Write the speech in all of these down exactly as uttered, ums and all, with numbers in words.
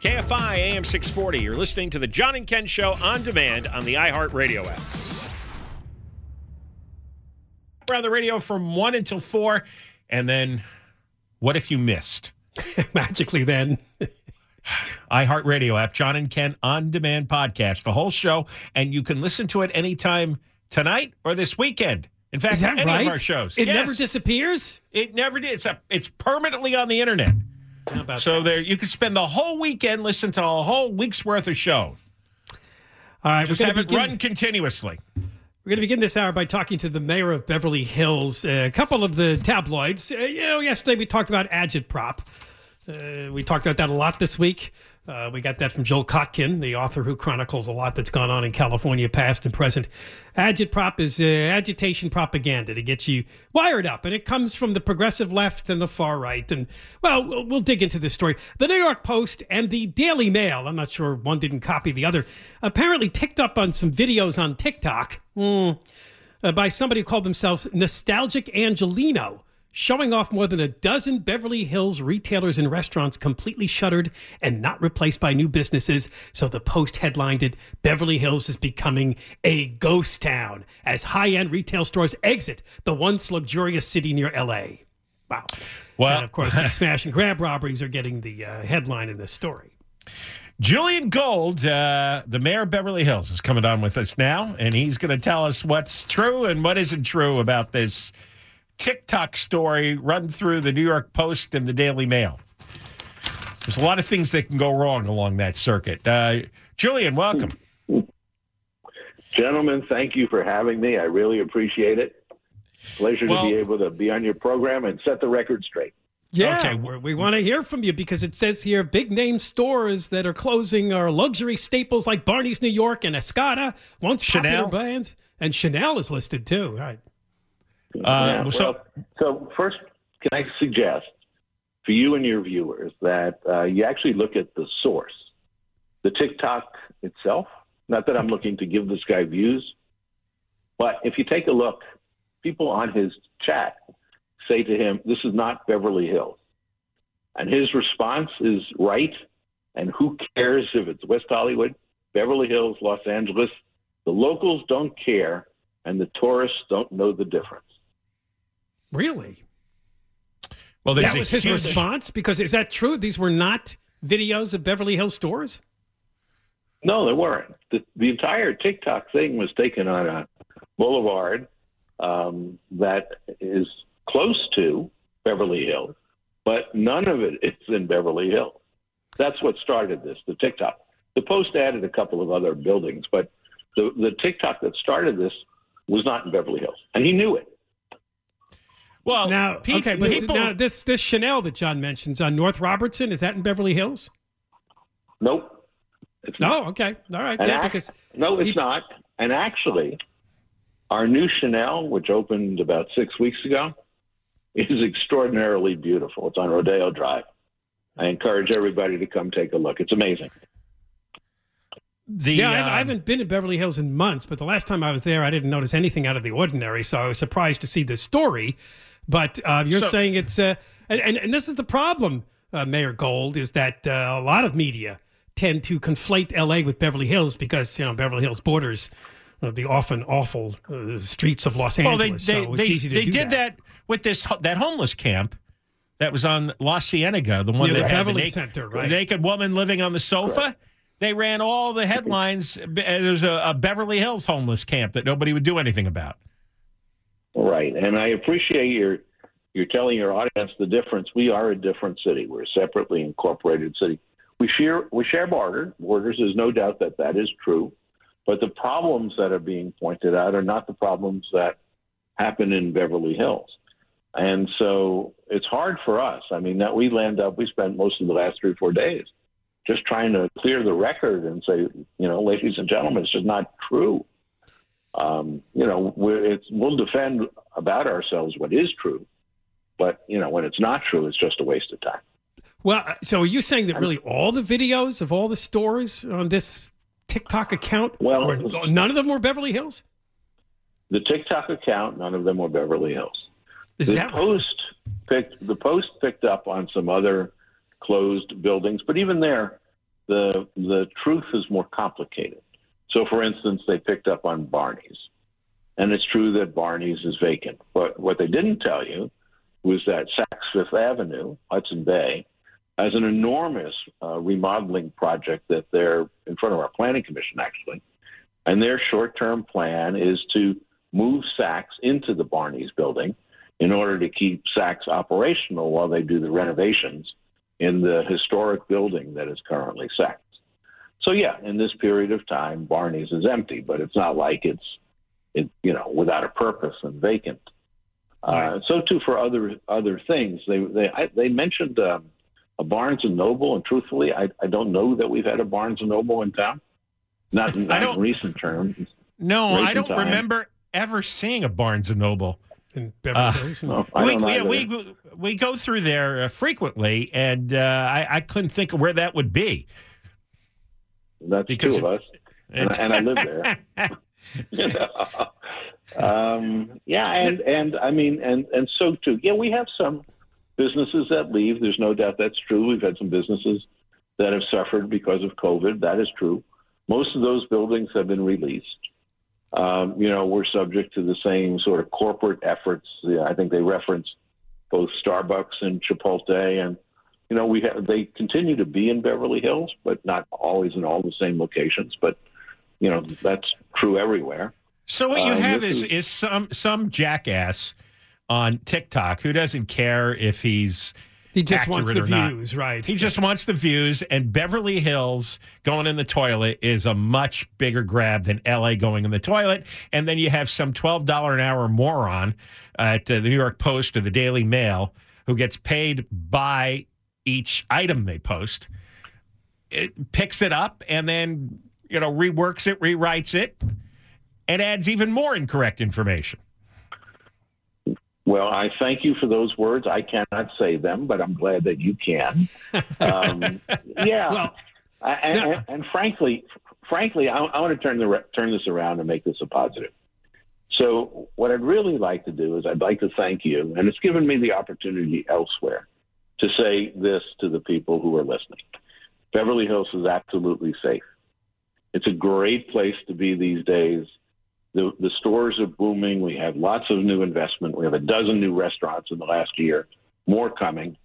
K F I A M six forty. You're listening to the John and Ken Show on demand on the iHeartRadio app. We're on the radio from one until four, and then what if you missed? Magically then. iHeartRadio app, John and Ken on demand podcast, the whole show, and you can listen to it anytime tonight or this weekend. In fact, any right? of our shows. It yes. never disappears? It never did. It's, a, it's permanently on the internet. So that? there, you can spend the whole weekend listening to a whole week's worth of show. All right, just have it begin, run continuously. We're going to begin this hour by talking to the mayor of Beverly Hills, a couple of the tabloids. Uh, you know, yesterday we talked about agitprop. Uh, we talked about that a lot this week. Uh, we got that from Joel Kotkin, the author who chronicles a lot that's gone on in California, past and present. Agitprop is uh, agitation propaganda to get you wired up. And it comes from the progressive left and the far right. And, well, we'll, we'll dig into this story. The New York Post and the Daily Mail, I'm not sure one didn't copy the other, apparently picked up on some videos on TikTok mm, uh, by somebody who called themselves Nostalgic Angeleno, showing off more than a dozen Beverly Hills retailers and restaurants completely shuttered and not replaced by new businesses. So the Post headlined it, Beverly Hills is becoming a ghost town as high-end retail stores exit the once luxurious city near L A. Wow. Well, and of course, the smash and grab robberies are getting the uh, headline in this story. Julian Gold, uh, the mayor of Beverly Hills, is coming on with us now, and he's going to tell us what's true and what isn't true about this TikTok story run through the New York Post and the Daily Mail. There's a lot of things that can go wrong along that circuit. Uh, Julian, welcome. Gentlemen, thank you for having me. I really appreciate it. Pleasure well, to be able to be on your program and set the record straight. Yeah, okay. We're, we want to hear from you because it says here big name stores that are closing are luxury staples like Barney's, New York, and Escada, once Chanel. Popular brands. And Chanel is listed too, right? Uh, yeah. so, well, so first, can I suggest for you and your viewers that uh, you actually look at the source, the TikTok itself. Not that I'm looking to give this guy views, but if you take a look, people on his chat say to him, this is not Beverly Hills. And his response is right. And who cares if it's West Hollywood, Beverly Hills, Los Angeles? The locals don't care, and the tourists don't know the difference. Really? Well, that was his response? Because is that true? These were not videos of Beverly Hills stores? No, they weren't. The, the entire TikTok thing was taken on a boulevard um, that is close to Beverly Hills, but none of it is in Beverly Hills. That's what started this, the TikTok. The Post added a couple of other buildings, but the, the TikTok that started this was not in Beverly Hills, and he knew it. Well, now, people, okay, but people... now this this Chanel that John mentions on North Robertson, is that in Beverly Hills? Nope. It's no, not. Okay. All right. Yeah, act, because no, it's he, not. And actually, our new Chanel, which opened about six weeks ago, is extraordinarily beautiful. It's on Rodeo Drive. I encourage everybody to come take a look. It's amazing. The, yeah, uh, I haven't been in Beverly Hills in months, but the last time I was there, I didn't notice anything out of the ordinary, so I was surprised to see this story. But uh, you're so, saying it's... Uh, and, and, and this is the problem, uh, Mayor Gold, is that uh, a lot of media tend to conflate L A with Beverly Hills because, you know, Beverly Hills borders uh, the often awful uh, streets of Los Angeles. Well, they, they, so it's they, easy to they do did that. that with this that homeless camp that was on La Cienega, the one yeah, that the had Beverly naked, Center, right? naked woman living on the sofa. Right. They ran all the headlines. There's a, a Beverly Hills homeless camp that nobody would do anything about. Right, and I appreciate your you're telling your audience the difference. We are a different city. We're a separately incorporated city. We share we share border, borders. There's no doubt that that is true. But the problems that are being pointed out are not the problems that happen in Beverly Hills. And so it's hard for us. I mean, that we land up, we spent most of the last three or four days just trying to clear the record and say, you know, ladies and gentlemen, it's just not true. Um, you know, we're, it's, we'll defend about ourselves what is true. But, you know, when it's not true, it's just a waste of time. Well, so are you saying that really all the videos of all the stores on this TikTok account, well, were, none of them were Beverly Hills? The TikTok account, none of them were Beverly Hills. Is the that Post picked, the Post picked up on some other closed buildings, but even there, the the truth is more complicated. So, for instance, they picked up on Barney's, and it's true that Barney's is vacant. But what they didn't tell you was that Saks Fifth Avenue, Hudson Bay, as an enormous uh, remodeling project that they're in front of our planning commission, actually. And their short-term plan is to move Saks into the Barney's building in order to keep Saks operational while they do the renovations in the historic building that is currently Saks. So, yeah, in this period of time, Barney's is empty, but it's not like it's, it, you know, without a purpose and vacant. Uh, so, too, for other other things. They, they, I, they mentioned... Um, A Barnes and Noble, and truthfully, I, I don't know that we've had a Barnes and Noble in town. Not, not in recent terms. No, recent I don't time. remember ever seeing a Barnes and Noble in Beverly Hills. Uh, no, we, we, we, we go through there uh, frequently, and uh, I, I couldn't think of where that would be. That's because two of us, and, and I live there. You know? um, yeah, and and I mean, and and so too. Yeah, we have some. Businesses that leave, there's no doubt that's true. We've had some businesses that have suffered because of COVID. That is true. Most of those buildings have been released. Um, you know, we're subject to the same sort of corporate efforts. Yeah, I think they reference both Starbucks and Chipotle. And, you know, we have, they continue to be in Beverly Hills, but not always in all the same locations. But, you know, that's true everywhere. So what you um, have is, is, is some, some jackass on TikTok who doesn't care if he's he just wants the views, not. Right? He just wants the views, and Beverly Hills going in the toilet is a much bigger grab than L A going in the toilet. And then you have some twelve dollars an hour moron at uh, the New York Post or the Daily Mail who gets paid by each item they post, it picks it up and then, you know, reworks it, rewrites it, and adds even more incorrect information. Well, I thank you for those words. I cannot say them, but I'm glad that you can. Um, yeah, well, I, and, no. and frankly, frankly, I, I want to turn the turn this around and make this a positive. So what I'd really like to do is I'd like to thank you, and it's given me the opportunity elsewhere to say this to the people who are listening. Beverly Hills is absolutely safe. It's a great place to be these days. The, the stores are booming. We have lots of new investment. We have a dozen new restaurants in the last year, more coming.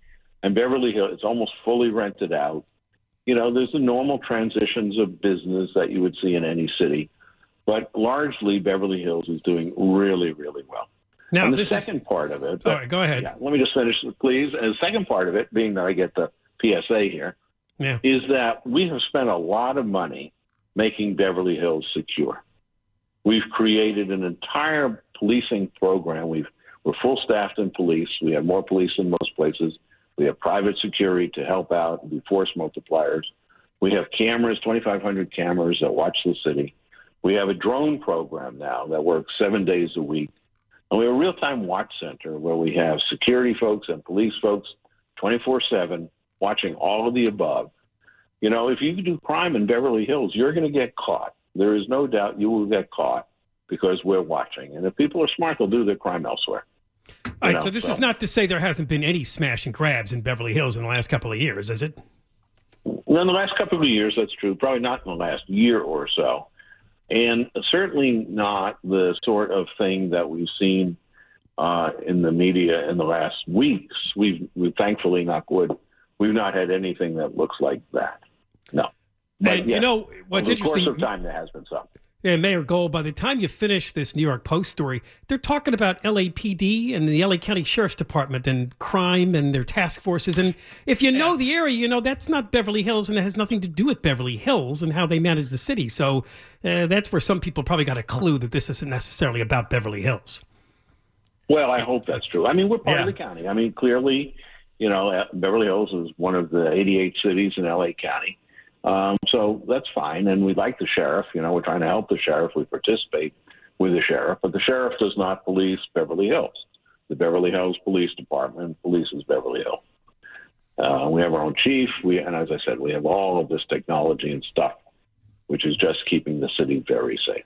And Beverly Hills, it's almost fully rented out. You know, there's the normal transitions of business that you would see in any city. But largely, Beverly Hills is doing really, really well. Now, and the second is... part of it. But, all right, go ahead. Yeah, let me just finish, please. And the second part of it, being that I get the P S A here, yeah. is that we have spent a lot of money making Beverly Hills secure. We've created an entire policing program. We've, we're full staffed in police. We have more police than most places. We have private security to help out and be force multipliers. We have cameras, twenty-five hundred cameras that watch the city. We have a drone program now that works seven days a week. And we have a real-time watch center where we have security folks and police folks twenty-four seven watching all of the above. You know, if you do crime in Beverly Hills, you're going to get caught. There is no doubt you will get caught because we're watching. And if people are smart, they'll do their crime elsewhere. All right, you know, so this so. is not to say there hasn't been any smash and grabs in Beverly Hills in the last couple of years, is it? Well, in the last couple of years, that's true. Probably not in the last year or so. And certainly not the sort of thing that we've seen uh, in the media in the last weeks. We've, we've thankfully, knock wood, we've not had anything that looks like that. No. But and, yes, you know, what's over interesting. Over the course of time, there has been some. Yeah, Mayor Gold, by the time you finish this New York Post story, they're talking about L A P D and the L A. County Sheriff's Department and crime and their task forces. And if you know the area, you know that's not Beverly Hills, and it has nothing to do with Beverly Hills and how they manage the city. So uh, that's where some people probably got a clue that this isn't necessarily about Beverly Hills. Well, I hope that's true. I mean, we're part yeah. of the county. I mean, clearly, you know, Beverly Hills is one of the eighty-eight cities in L A. County. Um, so that's fine. And we like the sheriff. You know, we're trying to help the sheriff. We participate with the sheriff. But the sheriff does not police Beverly Hills. The Beverly Hills Police Department polices Beverly Hills. Uh, we have our own chief. We, and as I said, we have all of this technology and stuff, which is just keeping the city very safe.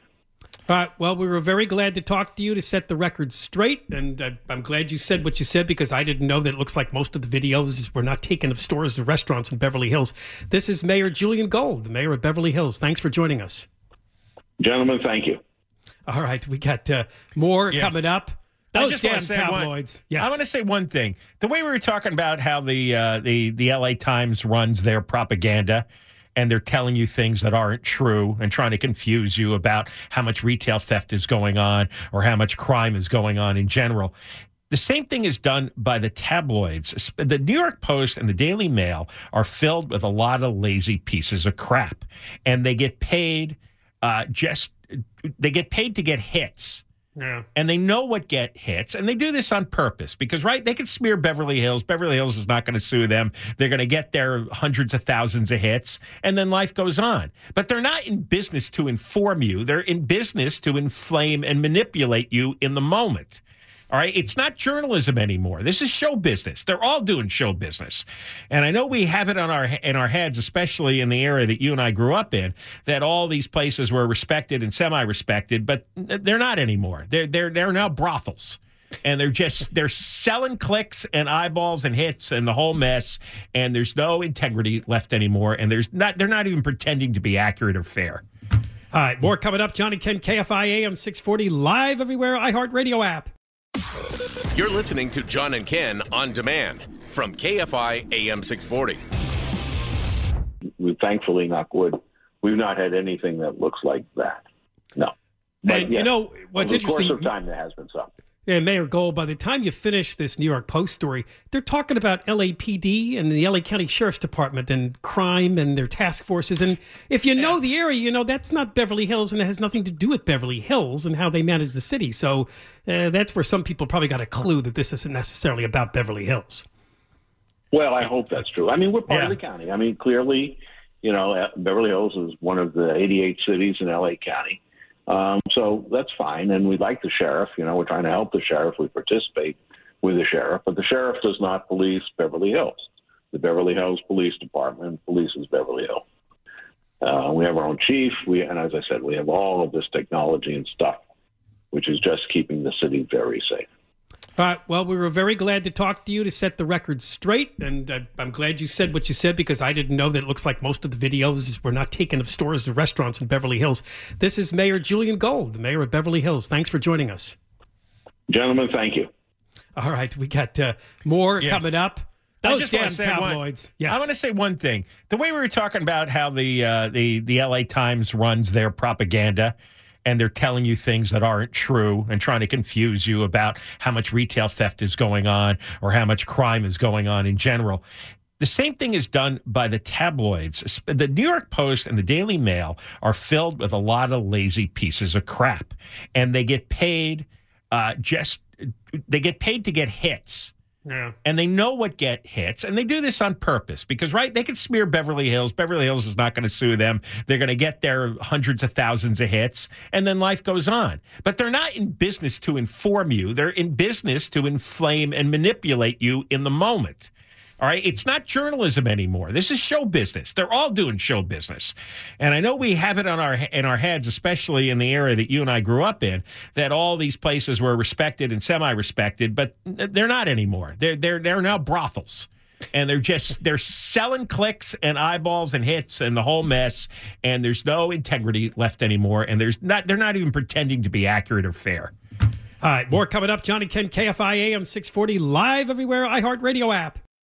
All right. Well, we were very glad to talk to you to set the record straight. And I, I'm glad you said what you said, because I didn't know that it looks like most of the videos were not taken of stores and restaurants in Beverly Hills. This is Mayor Julian Gold, the mayor of Beverly Hills. Thanks for joining us. Gentlemen, thank you. All right. We got uh, more yeah. coming up. Those I just damn want to say tabloids. One, yes. I want to say one thing. The way we were talking about how the, uh, the, the L A Times runs their propaganda, and they're telling you things that aren't true and trying to confuse you about how much retail theft is going on or how much crime is going on in general. The same thing is done by the tabloids. The New York Post and the Daily Mail are filled with a lot of lazy pieces of crap, and they get paid uh, just they get paid to get hits. Yeah. And they know what get hits, and they do this on purpose because, right, they can smear Beverly Hills. Beverly Hills is not going to sue them. They're going to get their hundreds of thousands of hits, and then life goes on. But they're not in business to inform you. They're in business to inflame and manipulate you in the moment. All right, it's not journalism anymore. This is show business. They're all doing show business. And I know we have it on our in our heads, especially in the era that you and I grew up in, that all these places were respected and semi-respected, but they're not anymore. They're they're they're now brothels. And they're just they're selling clicks and eyeballs and hits and the whole mess, and there's no integrity left anymore, and there's not they're not even pretending to be accurate or fair. All right, more coming up. John and Ken, K F I A M six forty, live everywhere, iHeartRadio app. You're listening to John and Ken on demand from K F I A M six forty. We thankfully, knock wood, we've not had anything that looks like that. No. But and, yes, you know, what's over interesting. Over the course of time, there has been some. Yeah, Mayor Gold, by the time you finish this New York Post story, they're talking about L A P D and the L A County Sheriff's Department and crime and their task forces. And if you know the area, you know that's not Beverly Hills, and it has nothing to do with Beverly Hills and how they manage the city. So uh, that's where some people probably got a clue that this isn't necessarily about Beverly Hills. Well, I hope that's true. I mean, we're part yeah. of the county. I mean, clearly, you know, Beverly Hills is one of the eighty-eight cities in L A County. Um, so that's fine. And we like the sheriff. You know, we're trying to help the sheriff. We participate with the sheriff. But the sheriff does not police Beverly Hills. The Beverly Hills Police Department polices Beverly Hills. Uh, we have our own chief. We, and as I said, we have all of this technology and stuff, which is just keeping the city very safe. All right. Well, we were very glad to talk to you to set the record straight. And I, I'm glad you said what you said, because I didn't know that it looks like most of the videos were not taken of stores and restaurants in Beverly Hills. This is Mayor Julian Gold, the mayor of Beverly Hills. Thanks for joining us. Gentlemen, thank you. All right. We got uh, more yeah. coming up. Those I just damn want to say tabloids. One, yes. I want to say one thing. The way we were talking about how the uh, the, the L A. Times runs their propaganda, and they're telling you things that aren't true and trying to confuse you about how much retail theft is going on or how much crime is going on in general. The same thing is done by the tabloids. The New York Post and the Daily Mail are filled with a lot of lazy pieces of crap, and they get paid uh, just they get paid to get hits. Yeah. And they know what get hits, and they do this on purpose because, right, they can smear Beverly Hills. Beverly Hills is not going to sue them. They're going to get their hundreds of thousands of hits, and then life goes on. But they're not in business to inform you. They're in business to inflame and manipulate you in the moment. All right, it's not journalism anymore. This is show business. They're all doing show business. And I know we have it on our in our heads, especially in the era that you and I grew up in, that all these places were respected and semi-respected, but they're not anymore. They're they're they're now brothels. And they're just they're selling clicks and eyeballs and hits and the whole mess, and there's no integrity left anymore, and there's not they're not even pretending to be accurate or fair. All right, more coming up. John and Ken, K F I A M six forty, live everywhere, iHeartRadio app.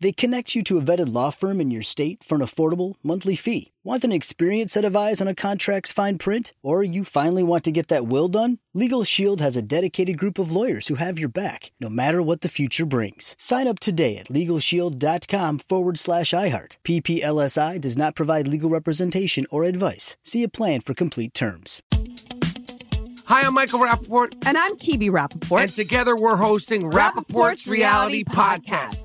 They connect you to a vetted law firm in your state for an affordable monthly fee. Want an experienced set of eyes on a contract's fine print? Or you finally want to get that will done? LegalShield has a dedicated group of lawyers who have your back, no matter what the future brings. Sign up today at LegalShield.com forward slash iHeart. P P L S I does not provide legal representation or advice. See a plan for complete terms. Hi, I'm Michael Rappaport. And I'm Kibi Rappaport. And together we're hosting Rappaport's, Rappaport's Reality, Reality Podcast. Podcast.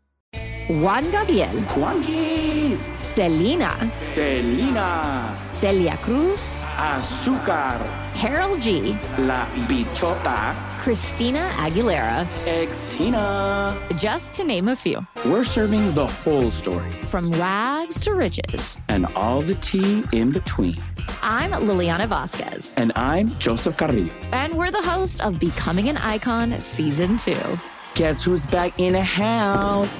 Juan Gabriel, Juanquis, Selena, Selena, Celia Cruz, Azúcar, Carol G., La Bichota, Christina Aguilera, Ex-Tina, just to name a few. We're serving the whole story, from rags to riches, and all the tea in between. I'm Liliana Vasquez. And I'm Joseph Carrillo. And we're the host of Becoming an Icon Season two. Guess who's back in the house?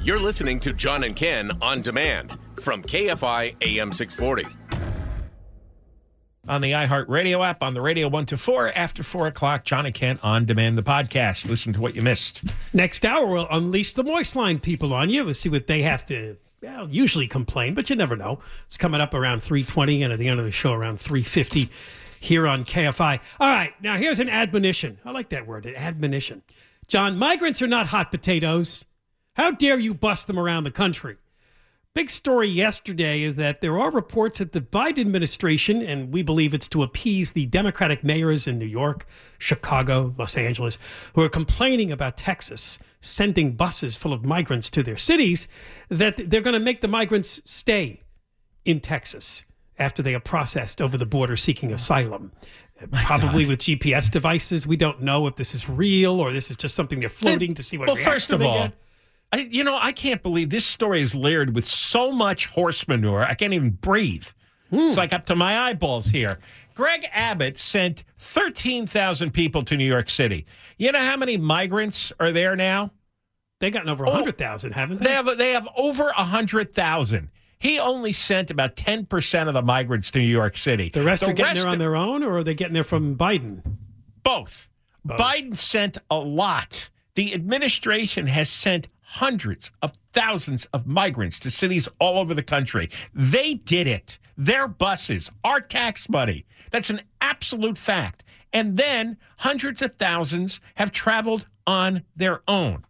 You're listening to John and Ken on demand from K F I A M six forty. On the iHeartRadio app, on the radio one to four, after four o'clock, John and Ken on demand, the podcast. Listen to what you missed. Next hour, we'll unleash the moist line people on you. We'll see what they have to well, usually complain, but you never know. It's coming up around three twenty and at the end of the show around three fifty here on K F I. All right, now here's an admonition. I like that word, an admonition. John, migrants are not hot potatoes. How dare you bust them around the country? Big story yesterday is that there are reports that the Biden administration, and we believe it's to appease the Democratic mayors in New York, Chicago, Los Angeles, who are complaining about Texas sending buses full of migrants to their cities, that they're going to make the migrants stay in Texas after they are processed over the border seeking asylum. My Probably God. With G P S devices. We don't know if this is real or this is just something they're floating it, to see what well, reaction first of they all, get. I, you know, I can't believe this story is layered with so much horse manure. I can't even breathe. Mm. It's like up to my eyeballs here. Greg Abbott sent thirteen thousand people to New York City. You know how many migrants are there now? They gotten over one hundred thousand, oh, haven't they? They have, they have over one hundred thousand. He only sent about ten percent of the migrants to New York City. The rest the are getting rest there on their own, or are they getting there from Biden? Both. Both. Biden sent a lot. The administration has sent hundreds of thousands of migrants to cities all over the country. They did it. Their buses, our tax money. That's an absolute fact. And then hundreds of thousands have traveled on their own.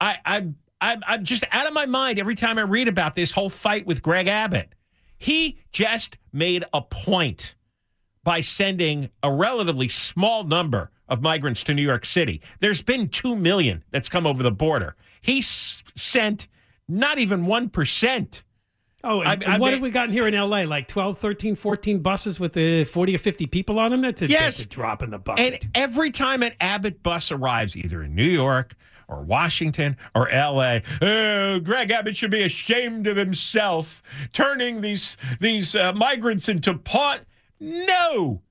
I, I, I, I'm just out of my mind every time I read about this whole fight with Greg Abbott. He just made a point by sending a relatively small number of migrants to New York City. There's been two million that's come over the border. He s- sent not even one percent. Oh, and, I, and I what mean, have we gotten here in L A? Like twelve, thirteen, fourteen buses with the forty or fifty people on them? That's a, yes. that's a drop in the bucket. And every time an Abbott bus arrives, either in New York or Washington or L A, oh, Greg Abbott should be ashamed of himself, turning these, these uh, migrants into pot. No.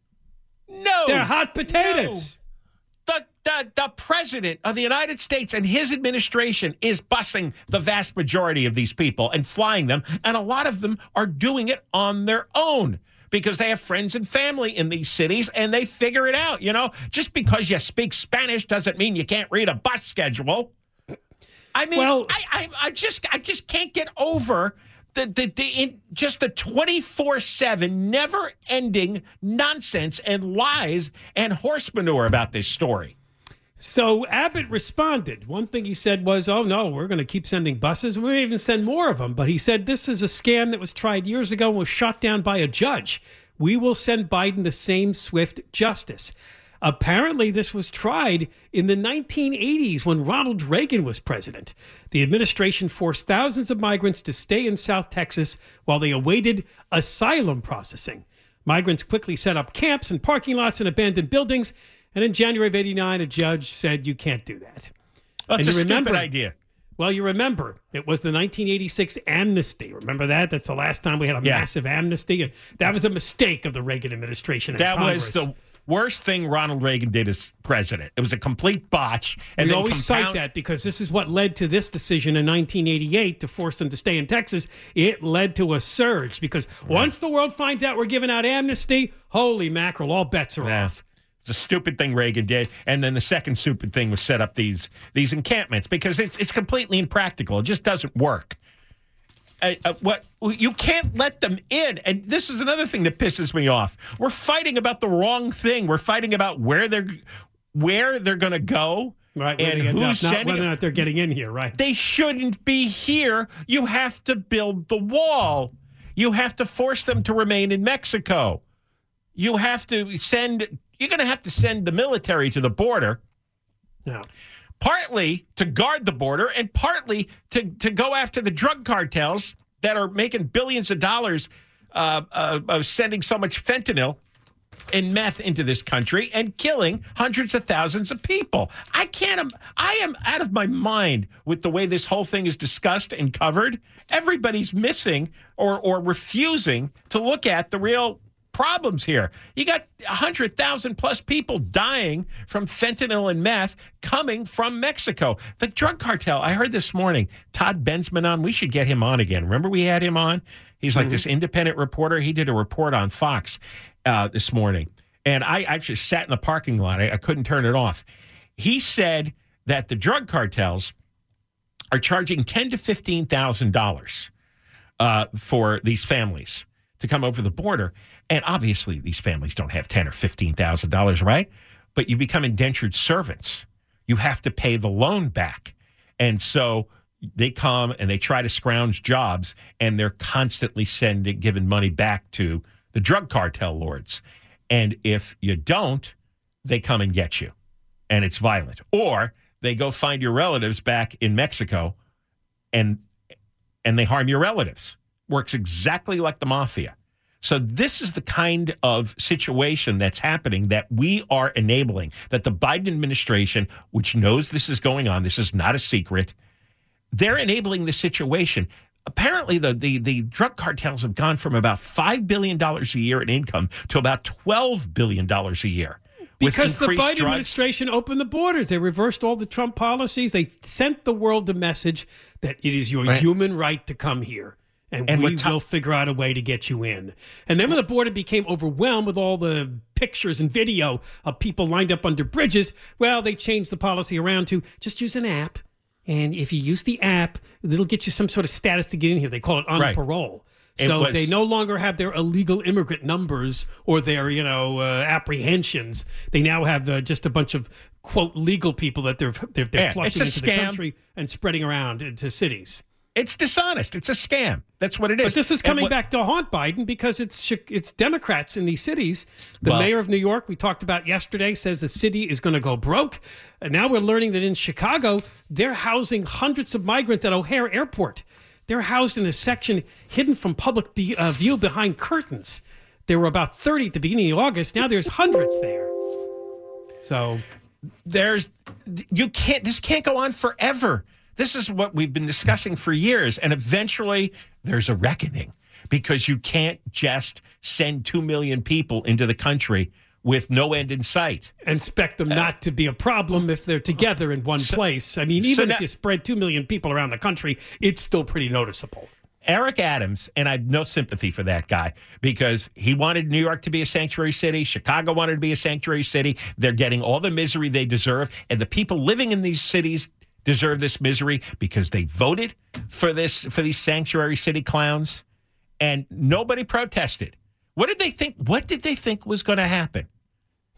No. They're hot potatoes. No. The, the the president of the United States and his administration is busing the vast majority of these people and flying them, and a lot of them are doing it on their own because they have friends and family in these cities, and they figure it out, you know? Just because you speak Spanish doesn't mean you can't read a bus schedule. I mean, well, I, I, I just I just can't get over the the, the in, just the twenty-four seven never-ending nonsense and lies and horse manure about this story. So Abbott responded. One thing he said was, oh, no, we're going to keep sending buses. We may even send more of them. But he said this is a scam that was tried years ago and was shot down by a judge. We will send Biden the same swift justice. Apparently, this was tried in the nineteen eighties when Ronald Reagan was president. The administration forced thousands of migrants to stay in South Texas while they awaited asylum processing. Migrants quickly set up camps and parking lots and abandoned buildings. And in January of eighty-nine, a judge said you can't do that. That's a stupid idea. Well, you remember, it was the nineteen eighty-six amnesty. Remember that? That's the last time we had a yeah. massive amnesty. And that was a mistake of the Reagan administration. That Congress. was the... worst thing Ronald Reagan did as president. It was a complete botch. And we always compound- cite that because this is what led to this decision in nineteen eighty-eight to force them to stay in Texas. It led to a surge because right. once the world finds out we're giving out amnesty, holy mackerel, all bets are yeah. off. It's a stupid thing Reagan did. And then the second stupid thing was set up these these encampments because it's it's completely impractical. It just doesn't work. Uh, uh, what you can't let them in. And this is another thing that pisses me off. We're fighting about the wrong thing. We're fighting about where they're where they're going to go right, and who's not whether or not they're getting in here. Right. They shouldn't be here. You have to build the wall. You have to force them to remain in Mexico. You have to send you're going to have to send the military to the border. Yeah. Partly to guard the border and partly to, to go after the drug cartels that are making billions of dollars uh, uh, of sending so much fentanyl and meth into this country and killing hundreds of thousands of people. I can't, um, I am out of my mind with the way this whole thing is discussed and covered. Everybody's missing or, or refusing to look at the real problems here. You got one hundred thousand plus people dying from fentanyl and meth coming from Mexico. The drug cartel, I heard this morning, Todd Benzman on, we should get him on again. Remember we had him on? He's like mm-hmm. this independent reporter. He did a report on Fox uh, this morning. And I actually sat in the parking lot. I, I couldn't turn it off. He said that the drug cartels are charging ten thousand to fifteen thousand dollars uh, for these families to come over the border. And obviously, these families don't have ten thousand or fifteen thousand dollars, right? But you become indentured servants. You have to pay the loan back. And so they come and they try to scrounge jobs, and they're constantly sending, giving money back to the drug cartel lords. And if you don't, they come and get you. And it's violent. Or they go find your relatives back in Mexico and and they harm your relatives. Works exactly like the mafia. So this is the kind of situation that's happening that we are enabling, that the Biden administration, which knows this is going on, this is not a secret, they're enabling the situation. Apparently, the, the, the drug cartels have gone from about five billion dollars a year in income to about twelve billion dollars a year. Because the Biden drugs. administration opened the borders. They reversed all the Trump policies. They sent the world the message that it is your right. human right to come here. And, and we will figure out a way to get you in. And then when the border became overwhelmed with all the pictures and video of people lined up under bridges, well, they changed the policy around to just use an app. And if you use the app, it'll get you some sort of status to get in here. They call it on right. parole. So was, they no longer have their illegal immigrant numbers or their, you know, uh, apprehensions. They now have uh, just a bunch of, quote, legal people that they're, they're, they're yeah, flushing into scam. the country and spreading around into cities. It's dishonest. It's a scam. That's what it is. But this is coming what, back to haunt Biden because it's it's Democrats in these cities. The well, mayor of New York, we talked about yesterday, says the city is going to go broke. And now we're learning that in Chicago, they're housing hundreds of migrants at O'Hare Airport. They're housed in a section hidden from public be, uh, view behind curtains. There were about thirty at the beginning of August. Now there's hundreds there. So there's you can't this can't go on forever. This is what we've been discussing for years. And eventually there's a reckoning because you can't just send two million people into the country with no end in sight. And expect them uh, not to be a problem if they're together in one so, place. I mean, even so now, if you spread two million people around the country, it's still pretty noticeable. Eric Adams, and I have no sympathy for that guy, because he wanted New York to be a sanctuary city. Chicago wanted to be a sanctuary city. They're getting all the misery they deserve. And the people living in these cities deserve this misery because they voted for this for these sanctuary city clowns, and nobody protested. What did they think? What did they think was going to happen?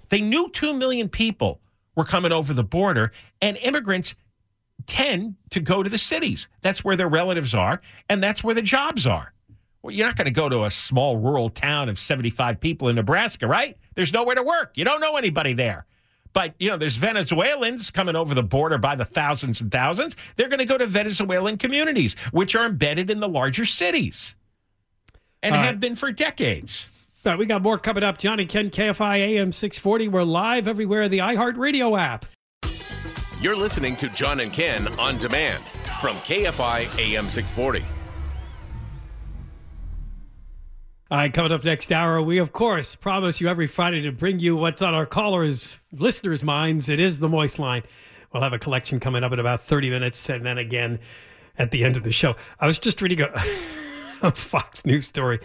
They knew two million people were coming over the border, and immigrants tend to go to the cities. That's where their relatives are, and that's where the jobs are. Well, you're not going to go to a small rural town of seventy-five people in Nebraska, right? There's nowhere to work. You don't know anybody there. But, you know, there's Venezuelans coming over the border by the thousands and thousands. They're going to go to Venezuelan communities, which are embedded in the larger cities and uh, have been for decades. All right, we got more coming up. John and Ken, K F I A M six forty. We're live everywhere in the iHeartRadio app. You're listening to John and Ken on demand from K F I A M six forty. All right, coming up next hour, we, of course, promise you every Friday to bring you what's on our callers, listeners' minds. It is the Moist Line. We'll have a collection coming up in about thirty minutes, and then again at the end of the show. I was just reading a, a Fox News story.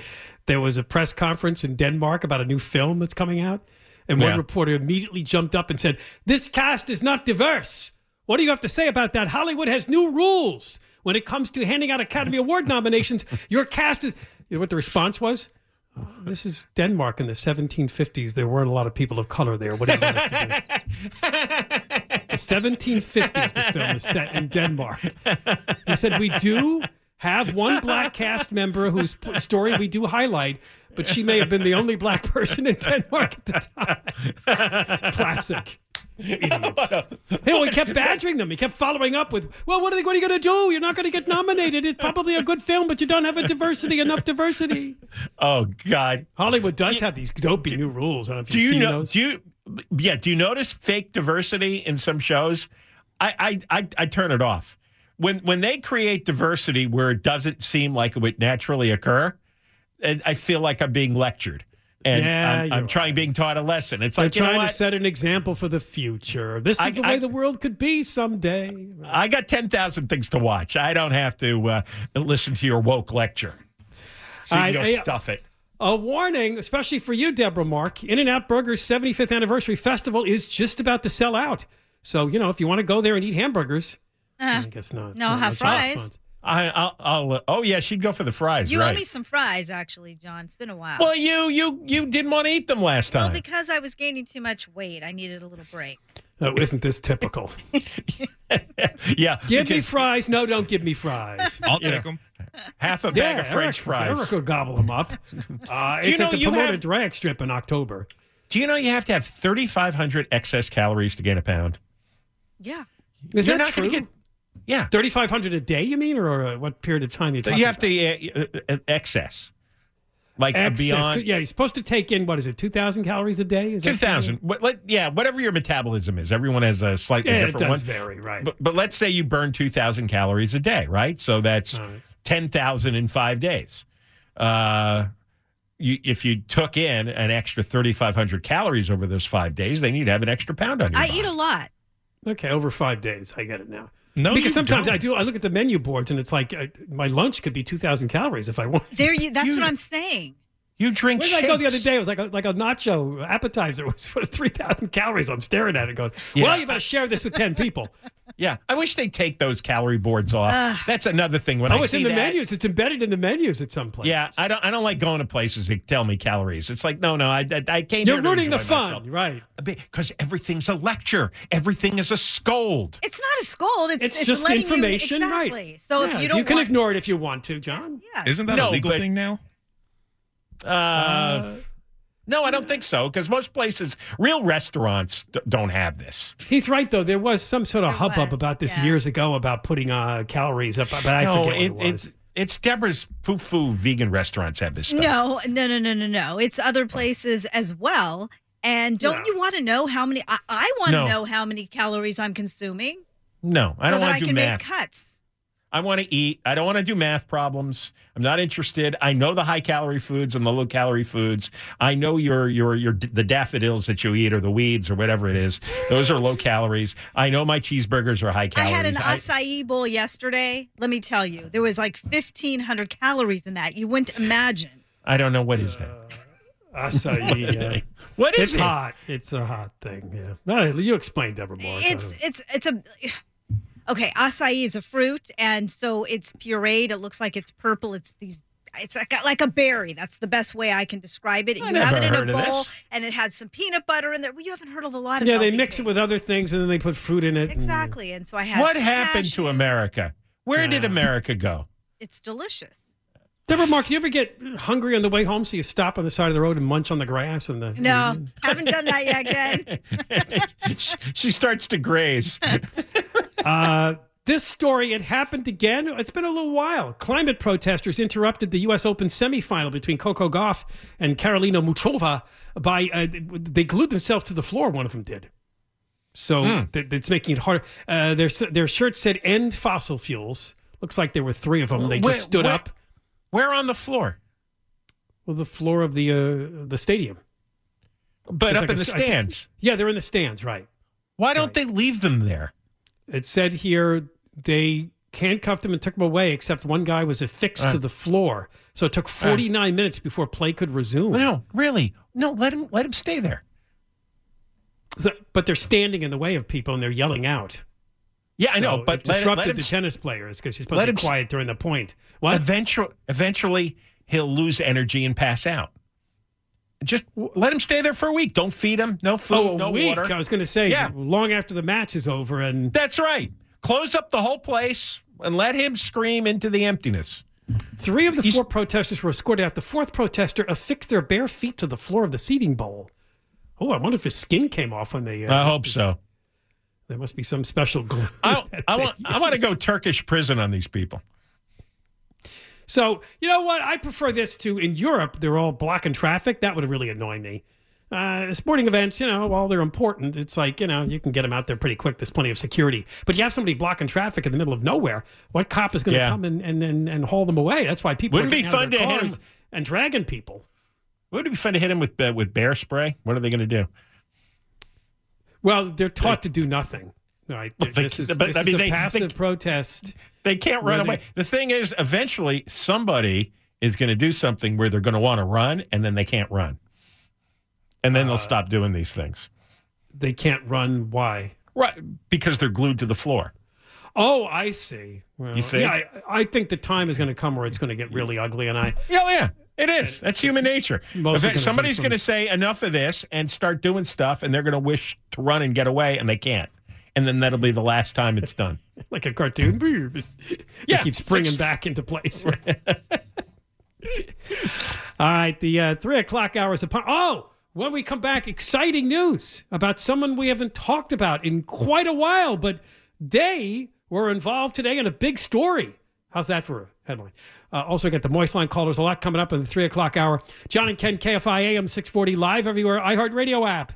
There was a press conference in Denmark about a new film that's coming out, and one yeah. reporter immediately jumped up and said, "This cast is not diverse. What do you have to say about that? Hollywood has new rules when it comes to handing out Academy Award nominations. Your cast is..." You know what the response was? This is Denmark in the seventeen fifties. There weren't a lot of people of color there. What do you want to do? The seventeen fifties, the film is set in Denmark. He said, "We do have one black cast member whose story we do highlight, but she may have been the only black person in Denmark at the time." Classic. Idiots. A, hey, well, he kept badgering them. He kept following up with, "Well, what are, they, what are you going to do? You're not going to get nominated. It's probably a good film, but you don't have a diversity, enough diversity." Oh, God. Hollywood does have these dopey do, new rules. I don't know if do you've you seen know, those. Do you, yeah, do you notice fake diversity in some shows? I, I, I, I turn it off. When, when they create diversity where it doesn't seem like it would naturally occur, and I feel like I'm being lectured. And yeah, I'm, I'm trying right. being taught a lesson. It's They're like trying you know to set an example for the future. This is I, the way I, the world could be someday. I got ten thousand things to watch. I don't have to uh, listen to your woke lecture. So you I, can go I, stuff it. A warning, especially for you, Deborah Mark. In-N-Out Burger's seventy-fifth Anniversary Festival is just about to sell out. So, you know, if you want to go there and eat hamburgers, uh, I guess not. No, not have fries. I, I'll, I'll, oh, yeah, she'd go for the fries, You right. owe me some fries, actually, John. It's been a while. Well, you you, you didn't want to eat them last time. Well, because I was gaining too much weight. I needed a little break. Oh, isn't this typical? yeah. Give because, me fries. No, don't give me fries. I'll take them. Half a bag yeah, of French Eric, fries. Eric will gobble them up. Uh, it's you know, at the promoted have, drag strip in October. Do you know you have to have thirty-five hundred excess calories to gain a pound? Yeah. Is You're that not true? Get, yeah. thirty-five hundred a day, you mean? Or, or what period of time are you talking about? So you have about? to uh, uh, excess. Like excess. beyond. Yeah, you're supposed to take in, what is it, two thousand calories a day? two thousand. Yeah, whatever your metabolism is. Everyone has a slightly yeah, different one. It does one. vary, right. But, but let's say you burn two thousand calories a day, right? So that's right. ten thousand in five days. Uh, you, if you took in an extra thirty-five hundred calories over those five days, then you'd have an extra pound on your I body. eat a lot. Okay, over five days. I get it now. No, because sometimes don't. I do. I look at the menu boards, and it's like I, my lunch could be two thousand calories if I want. There, you. That's you, what I'm saying. You drink. Where did shakes? I go the other day? It was like a, like a nacho appetizer was was three thousand calories. I'm staring at it, going, yeah. "Well, you better share this with ten people." Yeah, I wish they'd take those calorie boards off. Uh, that's another thing. When oh, I it's see in the that, menus, it's embedded in the menus at some places. Yeah, I don't. I don't like going to places that tell me calories. It's like, no, no, I, I, I came. You're here to ruining the fun, myself. right? Because everything's a lecture. Everything is a scold. It's not a scold. It's, it's, it's just information, you, exactly. right? So yeah, if you don't, you can want, ignore it if you want to, John. Yeah. Isn't that no, a legal but, thing now? Uh, uh No, I don't think so, because most places, real restaurants d don't have this. He's right, though. There was some sort of there hubbub was, about this yeah. years ago about putting uh, calories up, but I no, forget it, what it was. It's, it's Deborah's foo-foo vegan restaurants have this stuff. No, no, no, no, no, no. It's other places as well, and don't yeah. you want to know how many? I, I want to no. know how many calories I'm consuming. No, I don't so want to do I can math. Make cuts. I want to eat. I don't want to do math problems. I'm not interested. I know the high-calorie foods and the low-calorie foods. I know your your your the daffodils that you eat or the weeds or whatever it is. Those are low calories. I know my cheeseburgers are high calories. I had an I, acai bowl yesterday. Let me tell you, there was like fifteen hundred calories in that. You wouldn't imagine. I don't know. What is that? Uh, acai. Uh, what is it's it? It's hot. It's a hot thing. Yeah. No, you explained, Deborah Moore. It's, it's, it's a... Okay, acai is a fruit, and so it's pureed. It looks like it's purple. It's these. It's like a, like a berry. That's the best way I can describe it. You have it in a bowl, and it had some peanut butter in there. Well, you haven't heard of a lot of. Yeah, they mix things. it with other things, and then they put fruit in it. Exactly, and, and so I had. What some happened cashews. to America? Where yeah. did America go? It's delicious. Deborah, Mark, do you ever get hungry on the way home, so you stop on the side of the road and munch on the grass? And the no, and... haven't done that yet, Ken. She starts to graze. Uh, this story, it happened again. It's been a little while. Climate protesters interrupted the U S Open semifinal between Coco Gauff and Karolina Muchova by, uh, they glued themselves to the floor, one of them did. So mm. th it's making it harder. Uh, their, their shirt said, end fossil fuels. Looks like there were three of them. They just stood where, up. Where on the floor? Well, the floor of the, uh, the stadium. But up like in a, the stands. Think, yeah, they're in the stands, right. Why don't right. they leave them there? It said here they handcuffed him and took him away, except one guy was affixed uh, to the floor. So it took forty-nine uh, minutes before play could resume. No, really? No, let him let him stay there. So, but they're standing in the way of people and they're yelling out. Yeah, so I know, but it disrupted let him, let him, the tennis players because he's supposed to be quiet during the point. What? Eventually, eventually, he'll lose energy and pass out. Just let him stay there for a week. Don't feed him. No food, oh, a no week. water. I was going to say, yeah. long after the match is over. and That's right. Close up the whole place and let him scream into the emptiness. Three of the He's... four protesters were escorted out. The fourth protester affixed their bare feet to the floor of the seating bowl. Oh, I wonder if his skin came off when they... Uh, I hope his... so. There must be some special glue. I, I, want, I want to go Turkish prison on these people. So, you know what? I prefer this to, in Europe, they're all blocking traffic. That would really annoy me. Uh, sporting events, you know, while they're important, it's like, you know, you can get them out there pretty quick. There's plenty of security. But you have somebody blocking traffic in the middle of nowhere. What cop is going to yeah. come and, and, and, and haul them away? That's why people Wouldn't are be fun to him. and dragging people. What are we going to hit him with? Uh, with bear spray? What are they going to do? Well, they're taught they, to do nothing. Right? Well, they, this is, but, this I mean, is a they, passive they, protest. They can't run away. They, the thing is, eventually somebody is going to do something where they're going to want to run, and then they can't run. And then uh, they'll stop doing these things. They can't run. Why? Right, because they're glued to the floor. Oh, I see. Well, you see? Yeah, I, I think the time is going to come where it's going to get really ugly. And I. Yeah, yeah. It is. That's human nature. Somebody's going to say enough of this and start doing stuff, and they're going to wish to run and get away, and they can't. And then that'll be the last time it's done. Like a cartoon. Yeah. It keeps springing back into place. All right. The uh, three o'clock hour is upon. Oh, when we come back, exciting news about someone we haven't talked about in quite a while, but they were involved today in a big story. How's that for a headline? Uh, also got the Moist Line callers. A lot coming up in the three o'clock hour. John and Ken, K F I A M six forty, live everywhere, iHeartRadio app.